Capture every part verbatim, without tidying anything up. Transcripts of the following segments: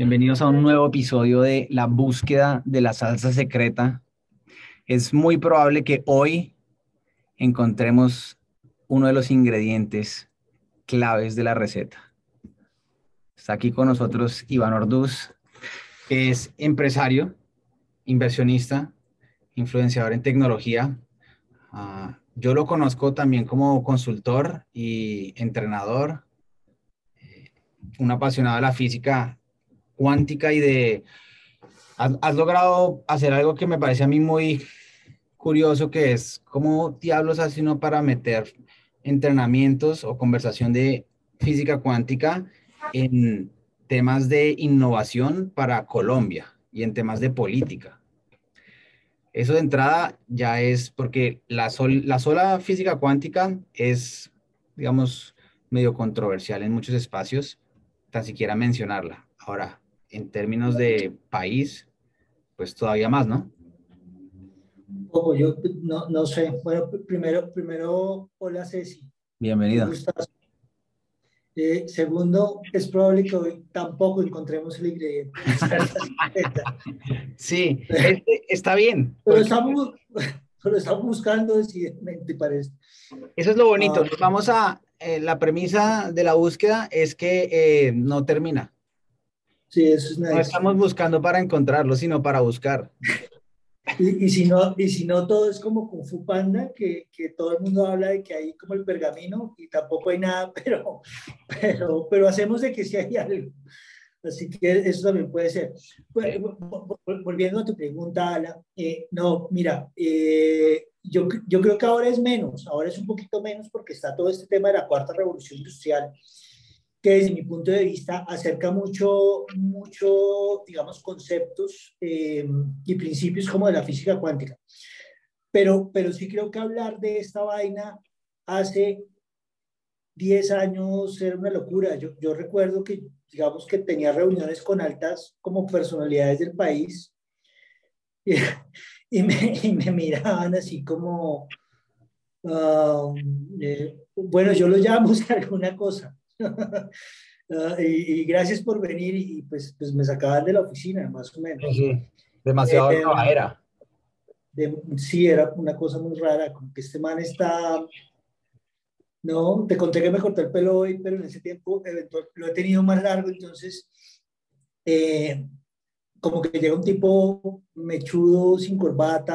Bienvenidos a un nuevo episodio de La búsqueda de la salsa secreta. Es muy probable que hoy encontremos uno de los ingredientes claves de la receta. Está aquí con nosotros Iván Orduz, que es empresario, inversionista, influenciador en tecnología. Uh, yo lo conozco también como consultor y entrenador, un apasionado de la física cuántica y de... Has, has logrado hacer algo que me parece a mí muy curioso, que es cómo diablos hace uno para meter entrenamientos o conversación de física cuántica en temas de innovación para Colombia y en temas de política. Eso de entrada ya es porque la, sol, la sola física cuántica es, digamos, medio controversial en muchos espacios, tan siquiera mencionarla. Ahora, en términos de país, pues todavía más, ¿no? Oh, yo no, no sé. Bueno, primero, primero, hola Ceci. Bienvenida. Eh, segundo, es probable que hoy tampoco encontremos el ingrediente. Sí, este está bien. Pero estamos, pero estamos buscando decididamente para esto. Eso es lo bonito. Ah, Vamos a, eh, la premisa de la búsqueda es que eh, no termina. Sí, eso es nice. No estamos buscando para encontrarlo, sino para buscar. Y, y, si no, y si no, todo es como Kung Fu Panda, que, que todo el mundo habla de que hay como el pergamino y tampoco hay nada, pero, pero, pero hacemos de que sí hay algo. Así que eso también puede ser. Volviendo a tu pregunta, Ala, eh, no, mira, eh, yo, yo creo que ahora es menos, ahora es un poquito menos porque está todo este tema de la Cuarta Revolución Industrial, que desde mi punto de vista acerca mucho, mucho digamos, conceptos eh, y principios como de la física cuántica. Pero, pero sí creo que hablar de esta vaina hace diez años era una locura. Yo, yo recuerdo que, digamos, que tenía reuniones con altas como personalidades del país y, y, me, y me miraban así como, uh, eh, bueno, yo lo llamo alguna cosa. Uh, y, y gracias por venir y pues, pues me sacaban de la oficina más o menos. Sí, demasiado eh, era. De, sí, era una cosa muy rara, como que este man está, no, te conté que me corté el pelo hoy, pero en ese tiempo eventual, lo he tenido más largo, entonces eh, como que llega un tipo mechudo, sin corbata,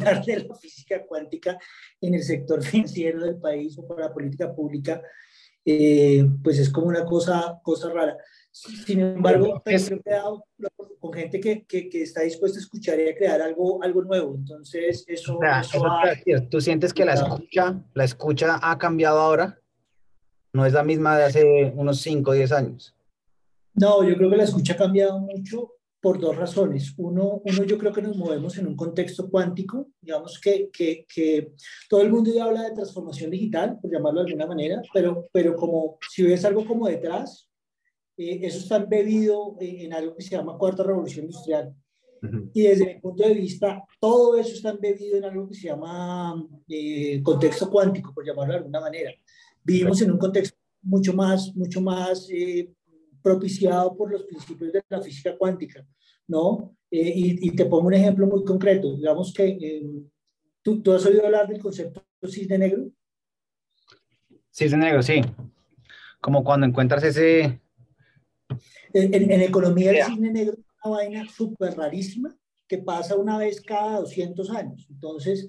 hablar de la física cuántica en el sector financiero del país o para la política pública. Eh, pues es como una cosa, cosa rara. Sin embargo, he quedado con gente que, que, que está dispuesta a escuchar y a crear algo, algo nuevo. Entonces, eso... O sea, eso, eso ha, ¿tú sientes que la escucha, la escucha ha cambiado ahora? ¿No es la misma de hace unos cinco o diez años? No, yo creo que la escucha ha cambiado mucho por dos razones. Uno, uno yo creo que nos movemos en un contexto cuántico, digamos que, que, que todo el mundo ya habla de transformación digital, por llamarlo de alguna manera, pero, pero como si ves algo como detrás, eh, eso está embebido en, en algo que se llama Cuarta Revolución Industrial. Uh-huh. Y desde mi punto de vista, todo eso está embebido en algo que se llama eh, contexto cuántico, por llamarlo de alguna manera. Vivimos en un contexto mucho más, mucho más... Eh, propiciado por los principios de la física cuántica, ¿no? Eh, y, y te pongo un ejemplo muy concreto. Digamos que, eh, ¿tú, ¿tú has oído hablar del concepto cisne negro? Cisne negro, sí. Como cuando encuentras ese... En, en, en economía el cisne negro es una vaina súper rarísima que pasa una vez cada doscientos años. Entonces,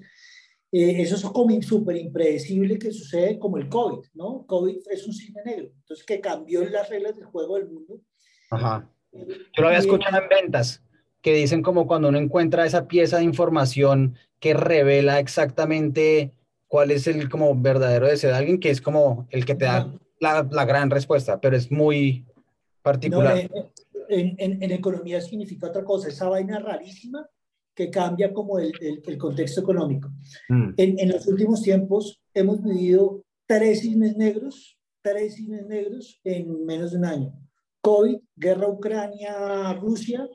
eh, eso es como súper impredecible que sucede como el COVID, ¿no? COVID es un cisne negro, entonces que cambió las reglas del juego del mundo. Ajá. Yo lo había escuchado en ventas, que dicen como cuando uno encuentra esa pieza de información que revela exactamente cuál es el como verdadero deseo de alguien, que es como el que te da la, la gran respuesta, pero es muy particular. No, en, en, en economía significa otra cosa, esa vaina rarísima que cambia como el, el, el contexto económico. Mm. En, en los últimos tiempos hemos vivido tres cisnes negros, tres cisnes negros en menos de un año. COVID, guerra Ucrania-Rusia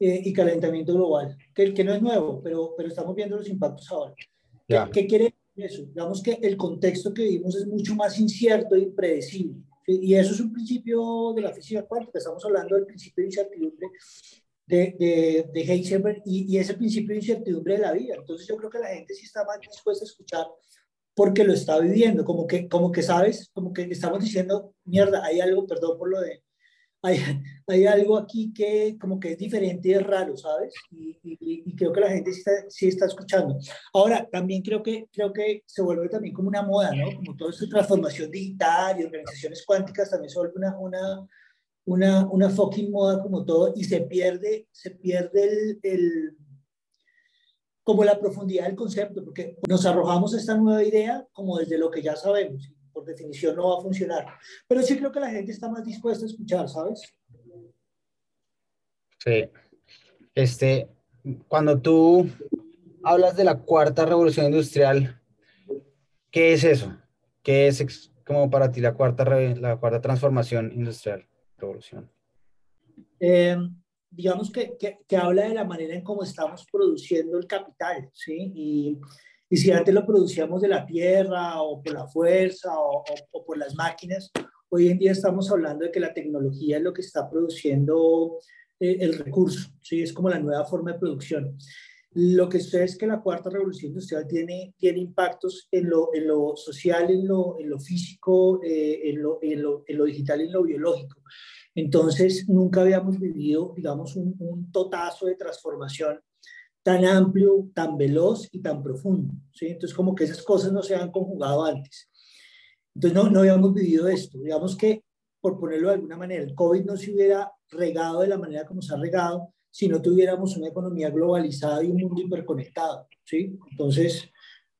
eh, y calentamiento global, que, que no es nuevo, pero, pero estamos viendo los impactos ahora. Yeah. ¿Qué, ¿Qué quiere decir eso? Digamos que el contexto que vivimos es mucho más incierto e impredecible. Y eso es un principio de la física cuántica, estamos hablando del principio de incertidumbre de, de, de Heisenberg y, y ese principio de incertidumbre de la vida. Entonces yo creo que la gente sí está más dispuesta a escuchar porque lo está viviendo, como que, como que sabes, como que estamos diciendo, mierda, hay algo, perdón por lo de, hay, hay algo aquí que como que es diferente y es raro, ¿sabes? Y, y, y creo que la gente sí está, sí está escuchando. Ahora, también creo que, creo que se vuelve también como una moda, ¿no? Como toda esta transformación digital y organizaciones cuánticas también se vuelve una, una, una, una fucking moda como todo, y se pierde, se pierde el... el como la profundidad del concepto, porque nos arrojamos a esta nueva idea como desde lo que ya sabemos, por definición no va a funcionar. Pero sí creo que la gente está más dispuesta a escuchar, ¿sabes? Sí. Este, cuando tú hablas de la Cuarta Revolución Industrial, ¿qué es eso? ¿Qué es como para ti la Cuarta, la cuarta Transformación Industrial? Revolución. Eh... digamos que, que, que habla de la manera en cómo estamos produciendo el capital, ¿sí? Y, y si antes lo producíamos de la tierra o por la fuerza o, o, o por las máquinas, hoy en día estamos hablando de que la tecnología es lo que está produciendo eh, el recurso, ¿sí? Es como la nueva forma de producción. Lo que sé es que la Cuarta Revolución Industrial tiene, tiene impactos en lo, en lo social, en lo, en lo físico, eh, en, lo, en, lo, en lo digital y en lo biológico. Entonces, nunca habíamos vivido, digamos, un, un totazo de transformación tan amplio, tan veloz y tan profundo, ¿sí? Entonces, como que esas cosas no se han conjugado antes. Entonces, no, no habíamos vivido esto. Digamos que, por ponerlo de alguna manera, el COVID no se hubiera regado de la manera como se ha regado si no tuviéramos una economía globalizada y un mundo hiperconectado, ¿sí? Entonces,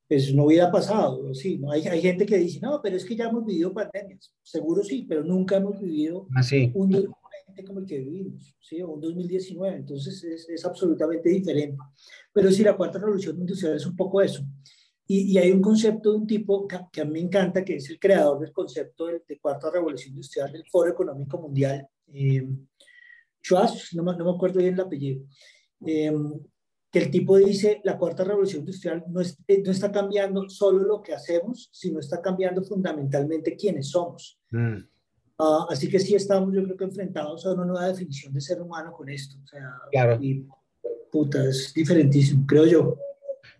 pues no hubiera pasado, sí, ¿no? Hay, hay gente que dice, no, pero es que ya hemos vivido pandemias. Seguro sí, pero nunca hemos vivido así. Un dos mil veinte como el que vivimos, ¿sí? O un dos mil diecinueve, entonces es, es absolutamente diferente. Pero sí, la Cuarta Revolución Industrial es un poco eso. Y, y hay un concepto de un tipo que, que a mí me encanta, que es el creador del concepto de, de Cuarta Revolución Industrial del Foro Económico Mundial. Eh, Schwartz, no, no me acuerdo bien el apellido. Eh, que el tipo dice, la Cuarta Revolución Industrial no, es, no está cambiando solo lo que hacemos, sino está cambiando fundamentalmente quiénes somos. Mm. Uh, así que sí estamos, yo creo que enfrentados a una nueva definición de ser humano con esto. O sea, claro. Y, puta, es diferentísimo, creo yo.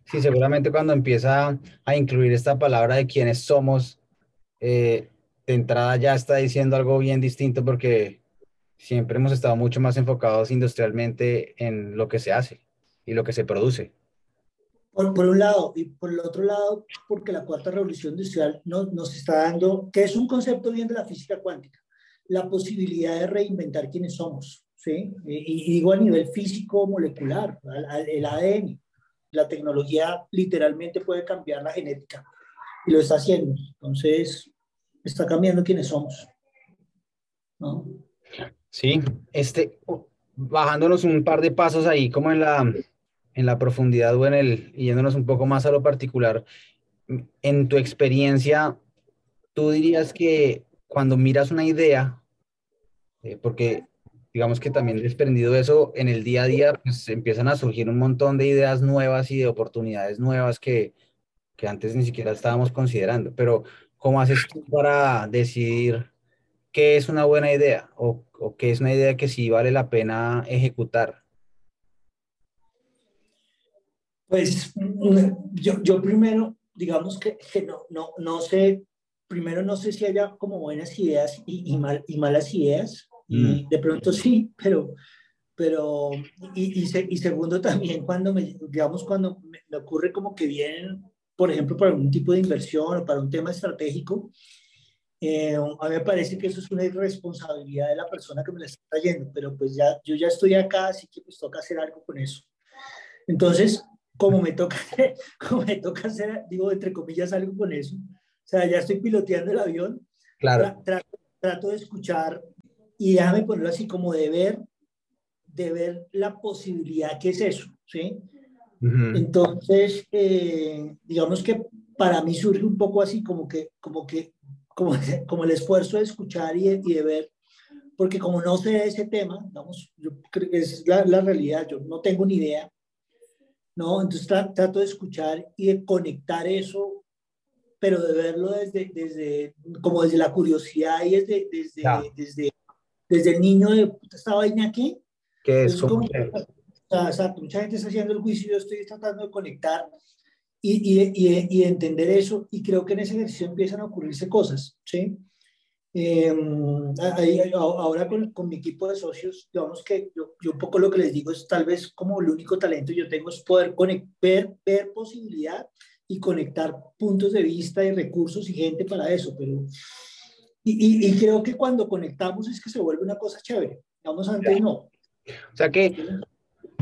Sí, seguramente cuando empieza a incluir esta palabra de quiénes somos, eh, de entrada ya está diciendo algo bien distinto, porque siempre hemos estado mucho más enfocados industrialmente en lo que se hace y lo que se produce. Por, por un lado, y por el otro lado, porque la Cuarta Revolución Industrial nos, nos está dando, que es un concepto bien de la física cuántica, la posibilidad de reinventar quiénes somos, ¿sí? Y, y digo a nivel físico, molecular, al, al, el A D N, la tecnología literalmente puede cambiar la genética, y lo está haciendo, entonces está cambiando quiénes somos, ¿no? Sí, este, bajándonos un par de pasos ahí, como en la... en la profundidad o en el, yéndonos un poco más a lo particular, en tu experiencia, tú dirías que cuando miras una idea, eh, porque digamos que también desprendido eso, en el día a día pues, empiezan a surgir un montón de ideas nuevas y de oportunidades nuevas que, que antes ni siquiera estábamos considerando, pero ¿cómo haces tú para decidir qué es una buena idea o, o qué es una idea que sí vale la pena ejecutar? Pues yo, yo primero, digamos que, que no, no, no sé, primero no sé si haya como buenas ideas y, y, mal, y malas ideas, y de pronto sí, pero, pero y, y, se, y segundo también cuando me, digamos, cuando me, me ocurre como que vienen, por ejemplo, para algún tipo de inversión o para un tema estratégico, eh, a mí me parece que eso es una irresponsabilidad de la persona que me la está trayendo, pero pues ya, yo ya estoy acá, así que pues toca hacer algo con eso. Entonces, Como me, toca, como me toca hacer, digo, entre comillas, algo con eso. O sea, ya estoy piloteando el avión. Claro. Trato, trato de escuchar y déjame ponerlo así, como de ver, de ver la posibilidad que es eso, ¿sí? Uh-huh. Entonces, eh, digamos que para mí surge un poco así, como que, como que, como, como el esfuerzo de escuchar y de, y de ver. Porque como no sé ese tema, digamos, yo creo que es la, la realidad, yo no tengo ni idea. ¿No? Entonces trato de escuchar y de conectar eso, pero de verlo desde, desde, como desde la curiosidad y desde, desde, claro. desde, desde el niño de puta, esta vaina aquí. ¿Qué es? Como, o sea, mucha gente está haciendo el juicio, yo estoy tratando de conectar y, y, y, y entender eso, y creo que en ese ejercicio empiezan a ocurrirse cosas, ¿sí? Eh, ahí, ahora con, con mi equipo de socios, digamos que yo, yo un poco lo que les digo es tal vez como el único talento que yo tengo es poder conect, ver, ver posibilidad y conectar puntos de vista y recursos y gente para eso, pero y, y, y creo que cuando conectamos es que se vuelve una cosa chévere, digamos antes no. O sea que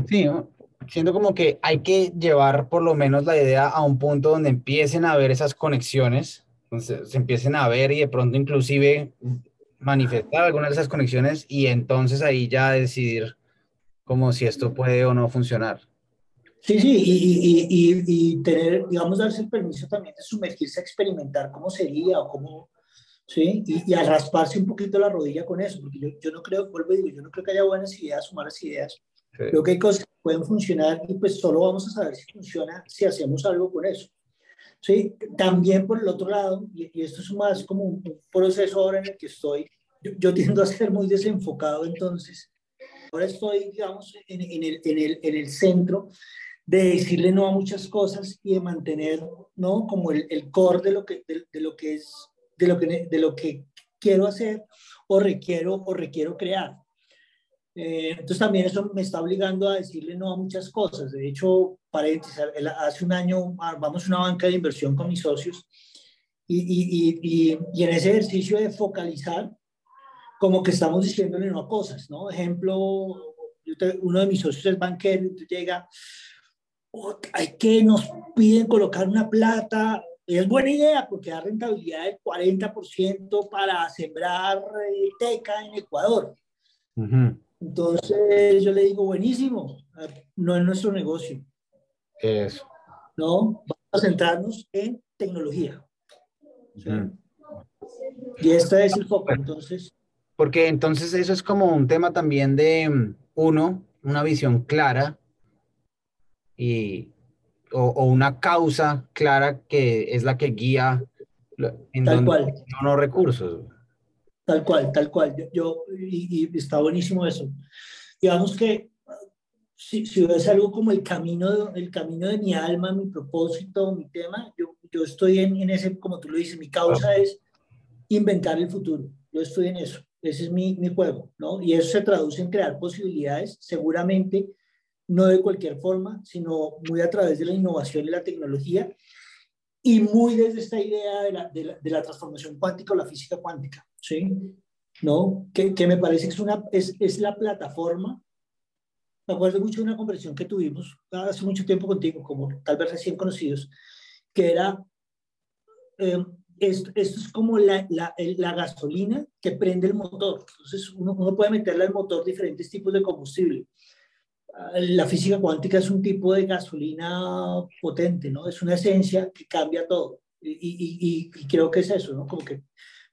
sí, ¿no? Siento como que hay que llevar por lo menos la idea a un punto donde empiecen a ver esas conexiones. Entonces se empiecen a ver y de pronto inclusive manifestar alguna de esas conexiones y entonces ahí ya decidir como si esto puede o no funcionar. Sí, sí, y, y, y, y tener, digamos, darse el permiso también de sumergirse a experimentar cómo sería o cómo, ¿sí? Y, y a rasparse un poquito la rodilla con eso, porque yo, yo no creo, vuelvo y digo, yo no creo que haya buenas ideas o malas ideas. Sí. Creo que hay cosas que pueden funcionar y pues solo vamos a saber si funciona, si hacemos algo con eso. Sí, también por el otro lado, y, y esto es más como un proceso ahora en el que estoy, yo, yo tiendo a ser muy desenfocado, entonces ahora estoy, digamos, en, en, el, en, el, en el centro de decirle no a muchas cosas y de mantener, ¿no? Como el, el core de lo que, de, de lo que es, de lo que, de lo que quiero hacer o requiero, o requiero crear. Eh, entonces también eso me está obligando a decirle no a muchas cosas. De hecho, paréntesis, hace un año armamos una banca de inversión con mis socios y, y, y, y, y en ese ejercicio de focalizar como que estamos diciéndole no a cosas, ¿no? Ejemplo, yo te, uno de mis socios es banquero y tú llega, oh, hay que nos piden colocar una plata. Es buena idea porque da rentabilidad del cuarenta por ciento para sembrar eh, teca en Ecuador. Uh-huh. Entonces yo le digo, buenísimo, no es nuestro negocio. Eso. No, vamos a centrarnos en tecnología. ¿Sí? Mm. Y este es el foco, entonces. Porque entonces eso es como un tema también de, uno, una visión clara y, o, o una causa clara que es la que guía en tal cual los recursos. Tal cual, tal cual. Yo, yo y, y está buenísimo eso. Digamos que si, si ves algo como el camino, el camino de mi alma, mi propósito, mi tema, yo, yo estoy en, en ese, como tú lo dices, mi causa es inventar el futuro. Yo estoy en eso. Ese es mi, mi juego, ¿no? Y eso se traduce en crear posibilidades, seguramente no de cualquier forma, sino muy a través de la innovación y la tecnología y muy desde esta idea de la, de la, de la transformación cuántica o la física cuántica, ¿sí? ¿No? Que, que me parece que es, una, es, es la plataforma. Me acuerdo mucho de una conversación que tuvimos hace mucho tiempo contigo, como tal vez recién conocidos, que era, eh, esto, esto es como la, la, la gasolina que prende el motor. Entonces uno, uno puede meterle al motor diferentes tipos de combustible. La física cuántica es un tipo de gasolina potente, ¿no? Es una esencia que cambia todo. Y, y, y, y creo que es eso, ¿no? Como que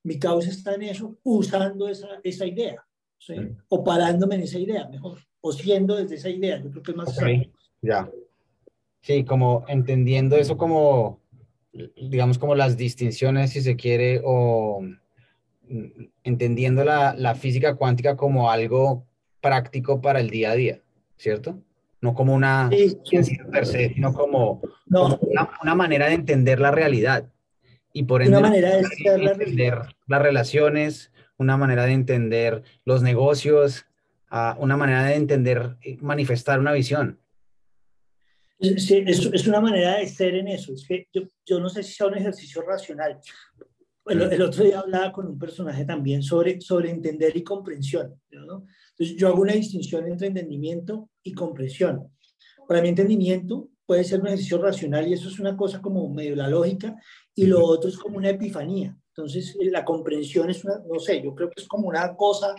mi causa está en eso, usando esa, esa idea, ¿sí? Sí. O parándome en esa idea, mejor, o siendo desde esa idea. Yo creo que es más. Okay. Ya. Sí, como entendiendo eso como, digamos, como las distinciones, si se quiere, o entendiendo la, la física cuántica como algo práctico para el día a día. ¿Cierto? No como una sí, ciencia per se, sino como, no. como una, una manera de entender la realidad. Y por ende, una manera de entender la las relaciones, una manera de entender los negocios, uh, una manera de entender, manifestar una visión. Sí, es, es una manera de ser en eso. Es que yo, yo no sé si sea un ejercicio racional. El, el otro día hablaba con un personaje también sobre, sobre entender y comprensión, ¿no? Entonces yo hago una distinción entre entendimiento y comprensión. Para mi entendimiento puede ser un ejercicio racional y eso es una cosa como medio la lógica y lo otro es como una epifanía. Entonces la comprensión es una, no sé, yo creo que es como una cosa,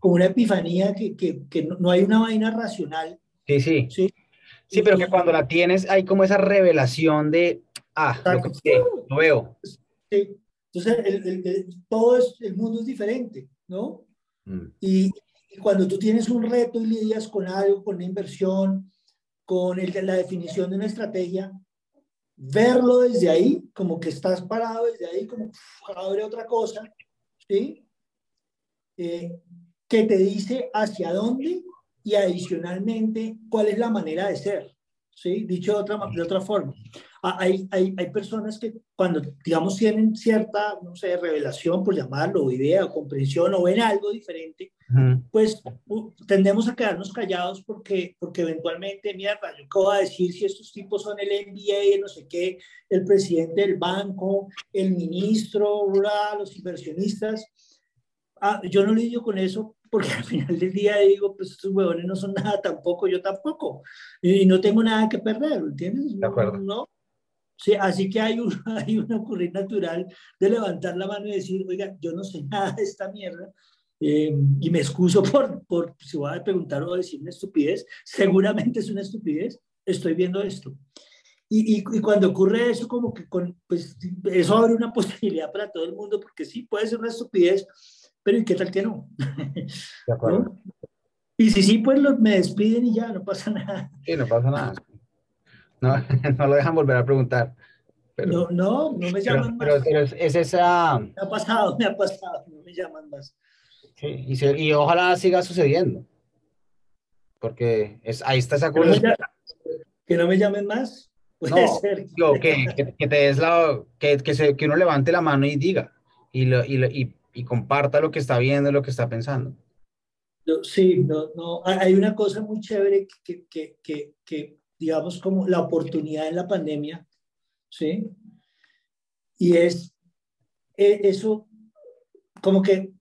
como una epifanía que, que, que no, no hay una vaina racional. Sí, sí. Sí, sí, pero que cuando la tienes hay como esa revelación de, ah, lo que sé, lo veo. Sí. Entonces, el, el, el, todo es, el mundo es diferente, ¿no? Mm. Y, y cuando tú tienes un reto y lidias con algo, con una inversión, con el, la definición de una estrategia, verlo desde ahí, como que estás parado desde ahí, como uf, abre otra cosa, ¿sí? Eh, que te dice hacia dónde y adicionalmente cuál es la manera de ser, ¿sí? Dicho de otra, de otra forma. Hay, hay, hay personas que cuando, digamos, tienen cierta, no sé, revelación, por llamarlo, idea o comprensión, o ven algo diferente, uh-huh. pues uh, tendemos a quedarnos callados porque, porque eventualmente, mierda, yo qué voy a decir si estos tipos son el M B A, no sé qué, el presidente del banco, el ministro, bla, los inversionistas. Ah, yo no lidio con eso porque al final del día digo, pues estos huevones no son nada tampoco, yo tampoco, y no tengo nada que perder, ¿entiendes? De acuerdo. ¿No? Sí, así que hay una, hay una ocurrir natural de levantar la mano y decir, oiga, yo no sé nada de esta mierda, eh, y me excuso por, por si voy a preguntar o decir una estupidez, seguramente es una estupidez, estoy viendo esto. Y, y, y cuando ocurre eso, como que con, pues, eso abre una posibilidad para todo el mundo, porque sí, puede ser una estupidez, pero ¿y qué tal que no? De acuerdo. ¿No? Y si sí, pues los, me despiden y ya, no pasa nada. Sí, no pasa nada. No, no lo dejan volver a preguntar. Pero, no, no, no me llaman pero, más. Pero es, es esa... Me ha pasado, me ha pasado, no me llaman más. Sí, y, se, y ojalá siga sucediendo. Porque es, ahí está esa cosa. Que no me llamen más, puede no, ser. Digo, que, que, que te des la... Que, que, se, que uno levante la mano y diga. Y lo... Y lo y, y comparta lo que está viendo, lo que está pensando. Sí, no, no. Hay una cosa muy chévere que, que, que, que digamos, como la oportunidad en la pandemia, ¿sí? Y es eso, como que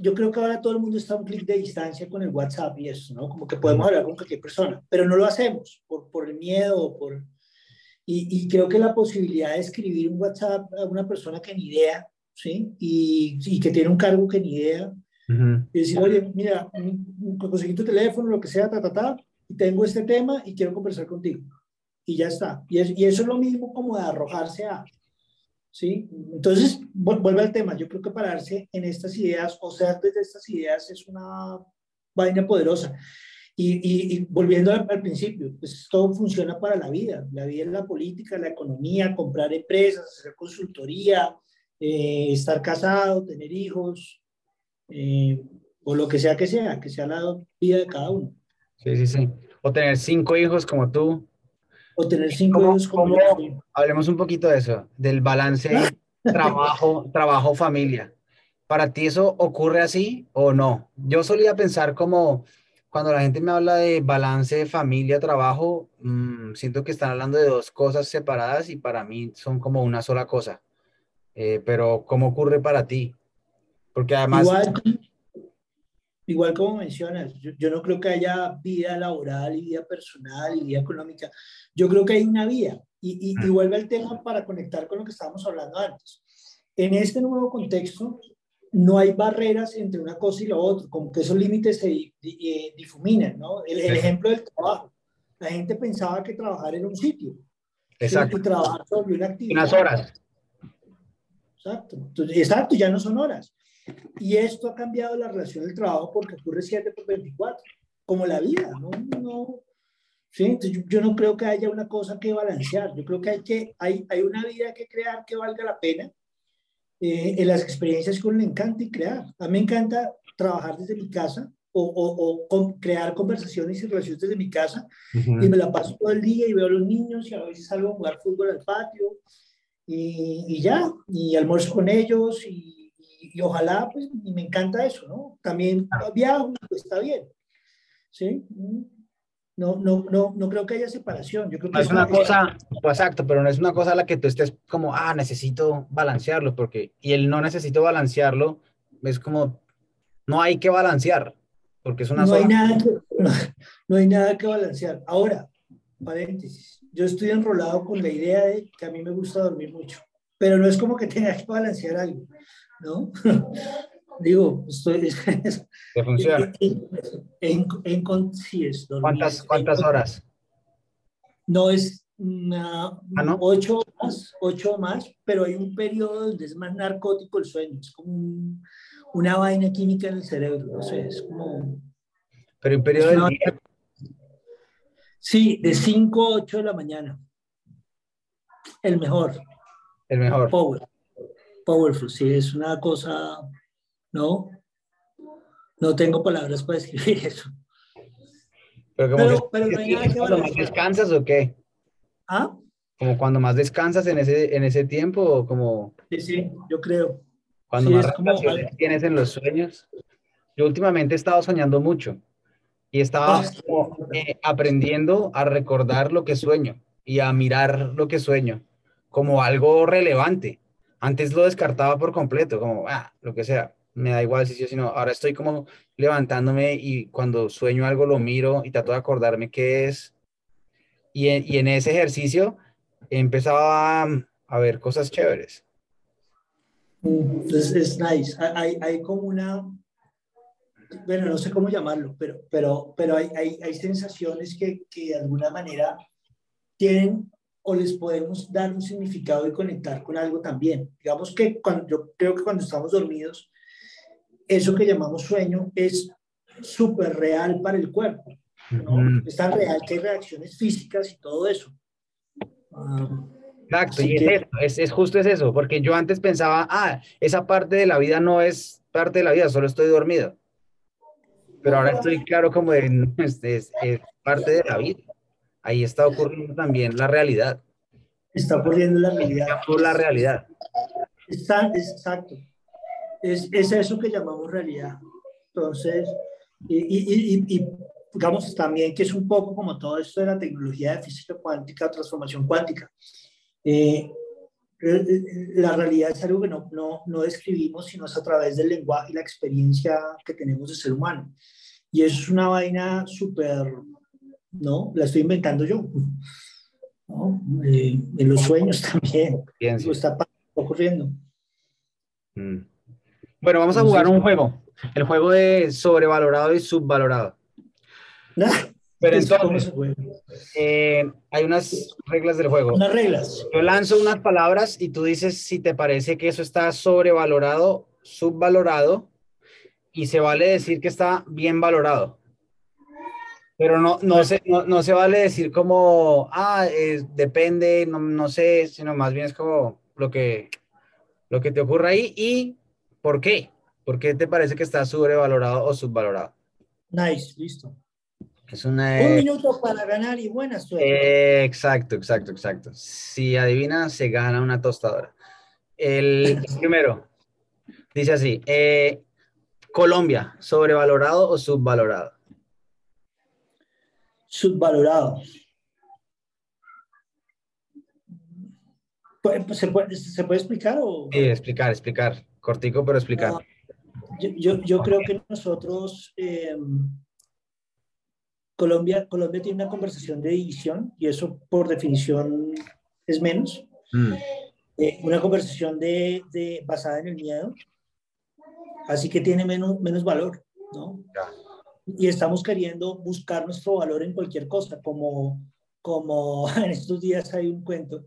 yo creo que ahora todo el mundo está a un clic de distancia con el WhatsApp y eso, ¿no? Como que podemos hablar con cualquier persona, pero no lo hacemos por, por el miedo, por... Y, y creo que la posibilidad de escribir un WhatsApp a una persona que ni idea, ¿sí? Y, y que tiene un cargo que ni idea, uh-huh. y decir, oye, mira, conseguí tu teléfono, lo que sea, ta, ta, ta, y tengo este tema y quiero conversar contigo, y ya está, y, es, y eso es lo mismo como de arrojarse a, ¿sí? Entonces, vuelve al tema, yo creo que pararse en estas ideas, o sea, desde estas ideas es una vaina poderosa, y, y, y volviendo al, al principio, pues todo funciona para la vida, la vida es la política, la economía, comprar empresas, hacer consultoría, Eh, estar casado, tener hijos, eh, o lo que sea que sea, que sea la vida de cada uno. Sí, sí, sí. O tener cinco hijos como tú. O tener cinco hijos como tú. Hablemos un poquito de eso, del balance trabajo, trabajo, familia. ¿Para ti eso ocurre así o no? Yo solía pensar como, cuando la gente me habla de balance familia, trabajo, mmm, siento que están hablando de dos cosas separadas y para mí son como una sola cosa. Eh, pero, ¿cómo ocurre para ti? Porque además... Igual, igual como mencionas, yo, yo no creo que haya vida laboral y vida personal y vida económica. Yo creo que hay una vida. Y, y, ah. y vuelve al tema para conectar con lo que estábamos hablando antes. En este nuevo contexto, no hay barreras entre una cosa y la otra. Como que esos límites se eh, difuminan, ¿no? El, el ejemplo del trabajo. La gente pensaba que trabajar era un sitio. Exacto. Que trabajar sobre una actividad. Unas horas. Exacto, exacto, ya no son horas. Y esto ha cambiado la relación del trabajo porque ocurre siete por veinticuatro, como la vida, ¿no? No, ¿sí? Yo, yo no creo que haya una cosa que balancear, yo creo que hay, que, hay, hay una vida que crear que valga la pena, eh, en las experiencias que uno le encanta y crear. A mí me encanta trabajar desde mi casa o, o, o con, crear conversaciones y relaciones desde mi casa, uh-huh. y me la paso todo el día y veo a los niños y a veces salgo a jugar fútbol al patio. Y, y ya, y almuerzo con ellos y, y, y ojalá, pues, y me encanta eso, ¿no? También viajo, pues está bien, ¿sí? No, no, no, no creo que haya separación. Yo creo que no es una cosa, exacto, pero no es una cosa a la que tú estés como, ah, necesito balancearlo, porque, y el no necesito balancearlo, es como, no hay que balancear, porque es una sola. No hay nada que, no, no hay nada que balancear. Ahora, paréntesis. Yo estoy enrolado con la idea de que a mí me gusta dormir mucho, pero no es como que tenga que balancear algo, ¿no? Digo, estoy... ¿Te funciona? En, en, en, sí, es dormir. ¿Cuántas, cuántas en, horas? No es una, ¿Ah, no? ocho más, ocho más, pero hay un periodo donde es más narcótico el sueño, es como un, una vaina química en el cerebro, no sé, es como... Pero el periodo del día... Sí, de cinco a ocho de la mañana. El mejor. El mejor. Power, powerful, sí, es una cosa, no, no tengo palabras para describir eso. Pero, como pero, que, pero no hay nada que ¿cuando más descansas o qué? ¿Ah? Como cuando más descansas en ese, en ese tiempo, o como... Sí, sí, yo creo. Cuando sí, más relaciones como... tienes en los sueños. Yo últimamente he estado soñando mucho y estaba ah, como, eh, aprendiendo a recordar lo que sueño y a mirar lo que sueño como algo relevante. Antes lo descartaba por completo, como, ah, lo que sea, me da igual si sí o si no. Ahora estoy como levantándome y cuando sueño algo lo miro y trato de acordarme qué es. Y en, y en ese ejercicio empezaba a, a ver cosas chéveres. Entonces es nice. Hay, hay como una, bueno, no sé cómo llamarlo, pero, pero, pero hay, hay, hay sensaciones que, que de alguna manera tienen o les podemos dar un significado y conectar con algo también. Digamos que cuando, yo creo que cuando estamos dormidos, eso que llamamos sueño es súper real para el cuerpo, ¿no? Mm. Es tan real que hay reacciones físicas y todo eso. Um, Exacto, y es, que... eso, es, es justo es eso, porque yo antes pensaba, ah, esa parte de la vida no es parte de la vida, solo estoy dormido. Pero ahora estoy claro como de, es, es, es parte de la vida. Ahí está ocurriendo también la realidad. Está ocurriendo la realidad. Está por la realidad. Está, exacto. Es, es eso que llamamos realidad. Entonces, y, y, y, y digamos también que es un poco como todo esto de la tecnología de física cuántica, transformación cuántica. Eh, la realidad es algo que no, no, no describimos, sino es a través del lenguaje y la experiencia que tenemos de ser humano. Y eso es una vaina súper, ¿no? La estoy inventando yo, ¿no? Eh, en los sueños también. Bien, sí. Está ocurriendo. Mm. Bueno, vamos a jugar un juego. El juego de sobrevalorado y subvalorado. ¿No? Pero entonces, eh, hay unas reglas del juego. Unas reglas. Yo lanzo unas palabras y tú dices si te parece que eso está sobrevalorado, subvalorado, y se vale decir que está bien valorado. Pero no, no, se, no, no se vale decir como, ah, eh, depende, no, no sé, sino más bien es como lo que, lo que te ocurre ahí y por qué. ¿Por qué te parece que está sobrevalorado o subvalorado? Nice, listo. Es una, un minuto para ganar y buena suerte. Eh, exacto, exacto, exacto. Si adivina, se gana una tostadora. El primero dice así, eh, Colombia, ¿sobrevalorado o subvalorado? Subvalorado. ¿Se puede, se puede explicar? O... Sí, explicar, explicar. Cortico, pero explicar. No, yo yo, yo okay. creo que nosotros... Eh, Colombia, Colombia tiene una conversación de división y eso por definición es menos. Mm. Eh, una conversación de, de, basada en el miedo, así que tiene menos, menos valor, ¿no? Yeah. Y estamos queriendo buscar nuestro valor en cualquier cosa, como, como en estos días hay un cuento,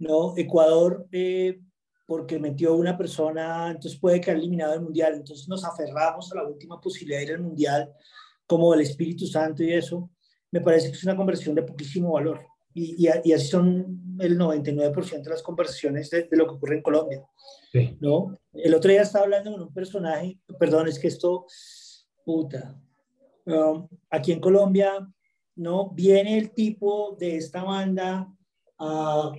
¿no? Ecuador, eh, porque metió una persona, entonces puede quedar eliminado del mundial, entonces nos aferramos a la última posibilidad de ir al mundial, como el Espíritu Santo y eso, me parece que es una conversación de poquísimo valor. Y, y, y así son el noventa y nueve por ciento de las conversaciones de, de lo que ocurre en Colombia. Sí. ¿No? El otro día estaba hablando con un personaje, perdón, es que esto, puta. Um, aquí en Colombia, ¿no? Viene el tipo de esta banda, uh,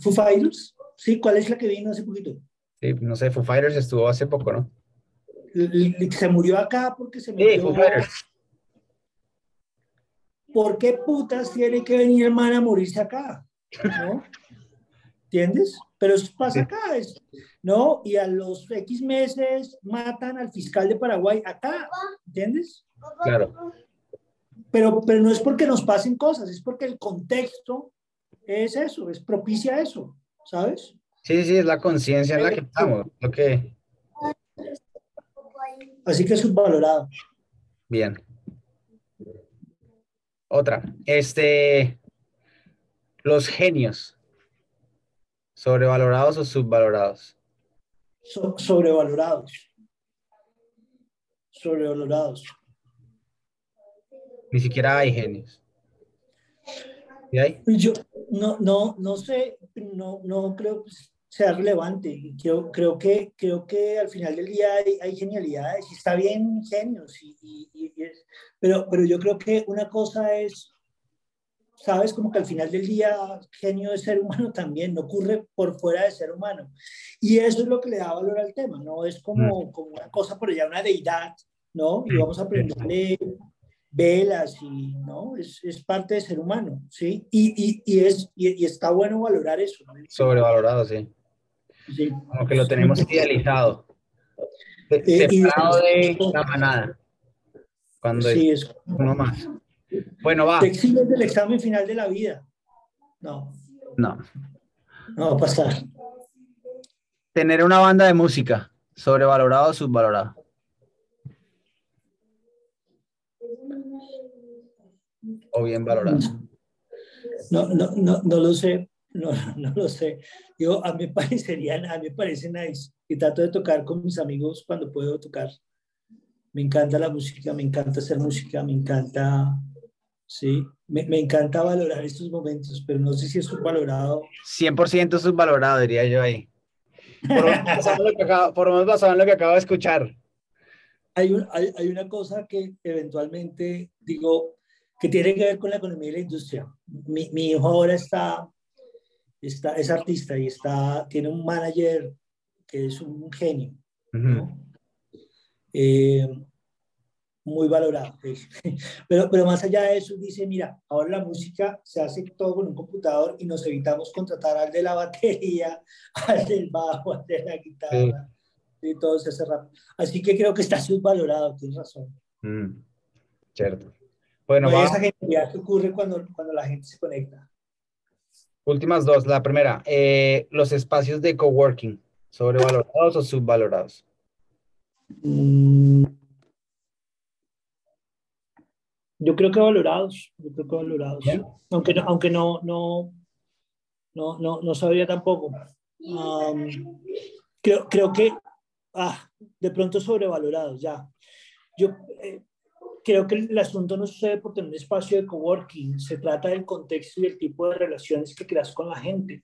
Foo Fighters, ¿sí? ¿Cuál es la que vino hace poquito? Sí, no sé, Foo Fighters estuvo hace poco, ¿no? Se murió acá porque se murió. Sí, Foo Fighters. ¿Por qué putas tiene que venir, hermana, a morirse acá? ¿No? ¿Entiendes? Pero eso pasa acá, es, ¿no? Y a los X meses matan al fiscal de Paraguay acá, ¿entiendes? Claro. Pero, pero no es porque nos pasen cosas, es porque el contexto es eso, es propicia eso, ¿sabes? Sí, sí, es la conciencia en la que estamos. Ok. Así que subvalorado. Bien. Otra, este, los genios, ¿sobrevalorados o subvalorados? So, sobrevalorados. Sobrevalorados. Ni siquiera hay genios. ¿Okay? Yo no, no, no sé, no, no creo que sea relevante. Creo, creo, que, creo que al final del día hay, hay genialidades, y está bien genios, y, y, y es, pero, pero yo creo que una cosa es, sabes, como que al final del día genio es ser humano también, no ocurre por fuera de ser humano. Y eso es lo que le da valor al tema, ¿no? Es como, como una cosa por allá, una deidad, ¿no? Y vamos a aprenderle velas y, ¿no? Es, es parte de ser humano, ¿sí? Y, y, y, es, y, y está bueno valorar eso, ¿no? Sobrevalorado, sí. Sí. Como que lo tenemos idealizado. Eh, Separado de la manada. Cuando sí, es uno más. Bueno, va. Te exiges del examen final de la vida. No. No. No va a pasar. Tener una banda de música. ¿Sobrevalorado o subvalorado? ¿O bien valorado? No, no, no, no lo sé. No, no lo sé. Yo, a mí parecerían, a mí parece nice. Y trato de tocar con mis amigos cuando puedo tocar. Me encanta la música, me encanta hacer música, me encanta... Sí, me, me encanta valorar estos momentos, pero no sé si es subvalorado. cien por ciento subvalorado, diría yo ahí. Por lo menos basado en lo que acabo de escuchar. Hay, un, hay, hay una cosa que eventualmente, digo, que tiene que ver con la economía y la industria. Mi, mi hijo ahora está, está, es artista y está, tiene un manager que es un genio, uh-huh. ¿no? Eh, muy valorado, pero, pero más allá de eso dice, mira, ahora la música se hace todo con un computador y nos evitamos contratar al de la batería, al del bajo, al de la guitarra, sí. Y todo se hace rápido, así que creo que está subvalorado, tienes razón. Mm, cierto. Bueno, no hay esa genialidad que ocurre cuando, cuando la gente se conecta. Últimas dos, la primera, eh, los espacios de coworking, ¿sobrevalorados o subvalorados? Mm. Yo creo que valorados, yo creo que valorados, ¿sí? aunque no, aunque no, no, no, no, no sabía tampoco. Um, creo, creo que, ah, de pronto sobrevalorados, ya. Yo eh, creo que el asunto no sucede por tener un espacio de coworking, se trata del contexto y el tipo de relaciones que creas con la gente,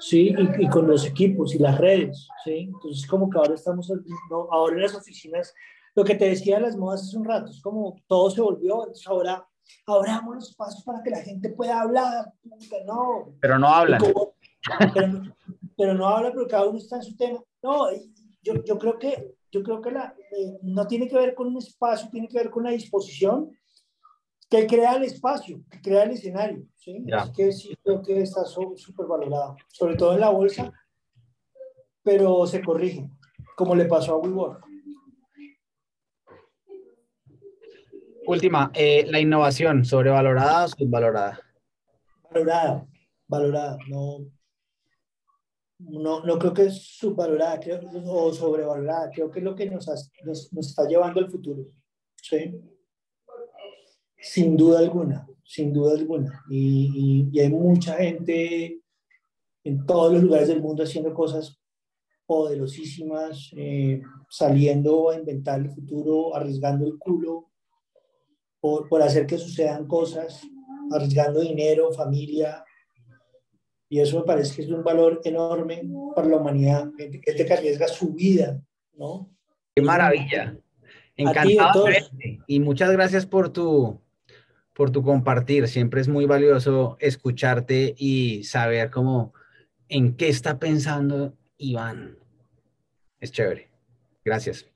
sí, y, y con los equipos y las redes, sí. Entonces, como que ahora estamos, no, ahora en las oficinas. Lo que te decía de las modas hace un rato, es como todo se volvió, entonces ahora abramos los espacios para que la gente pueda hablar, no. Pero no hablan. Como, pero, pero no habla, pero cada uno está en su tema. No, yo, yo creo que, yo creo que la, eh, no tiene que ver con un espacio, tiene que ver con la disposición que crea el espacio, que crea el escenario, ¿sí? Así que sí, creo que está súper valorado, sobre todo en la bolsa, pero se corrige, como le pasó a WeWork. Última, eh, la innovación, ¿sobrevalorada o subvalorada? Valorada, valorada, no, no, no creo que es subvalorada creo, o sobrevalorada, creo que es lo que nos, hace, nos, nos está llevando al futuro, ¿sí? Sin duda alguna, sin duda alguna, y, y, y hay mucha gente en todos los lugares del mundo haciendo cosas poderosísimas, eh, saliendo a inventar el futuro, arriesgando el culo, Por, por hacer que sucedan cosas, arriesgando dinero, familia, y eso me parece que es un valor enorme para la humanidad, gente que arriesga su vida, ¿no? ¡Qué maravilla! Encantado. Y muchas gracias por tu, por tu compartir, siempre es muy valioso escucharte y saber cómo, en qué está pensando Iván. Es chévere, gracias.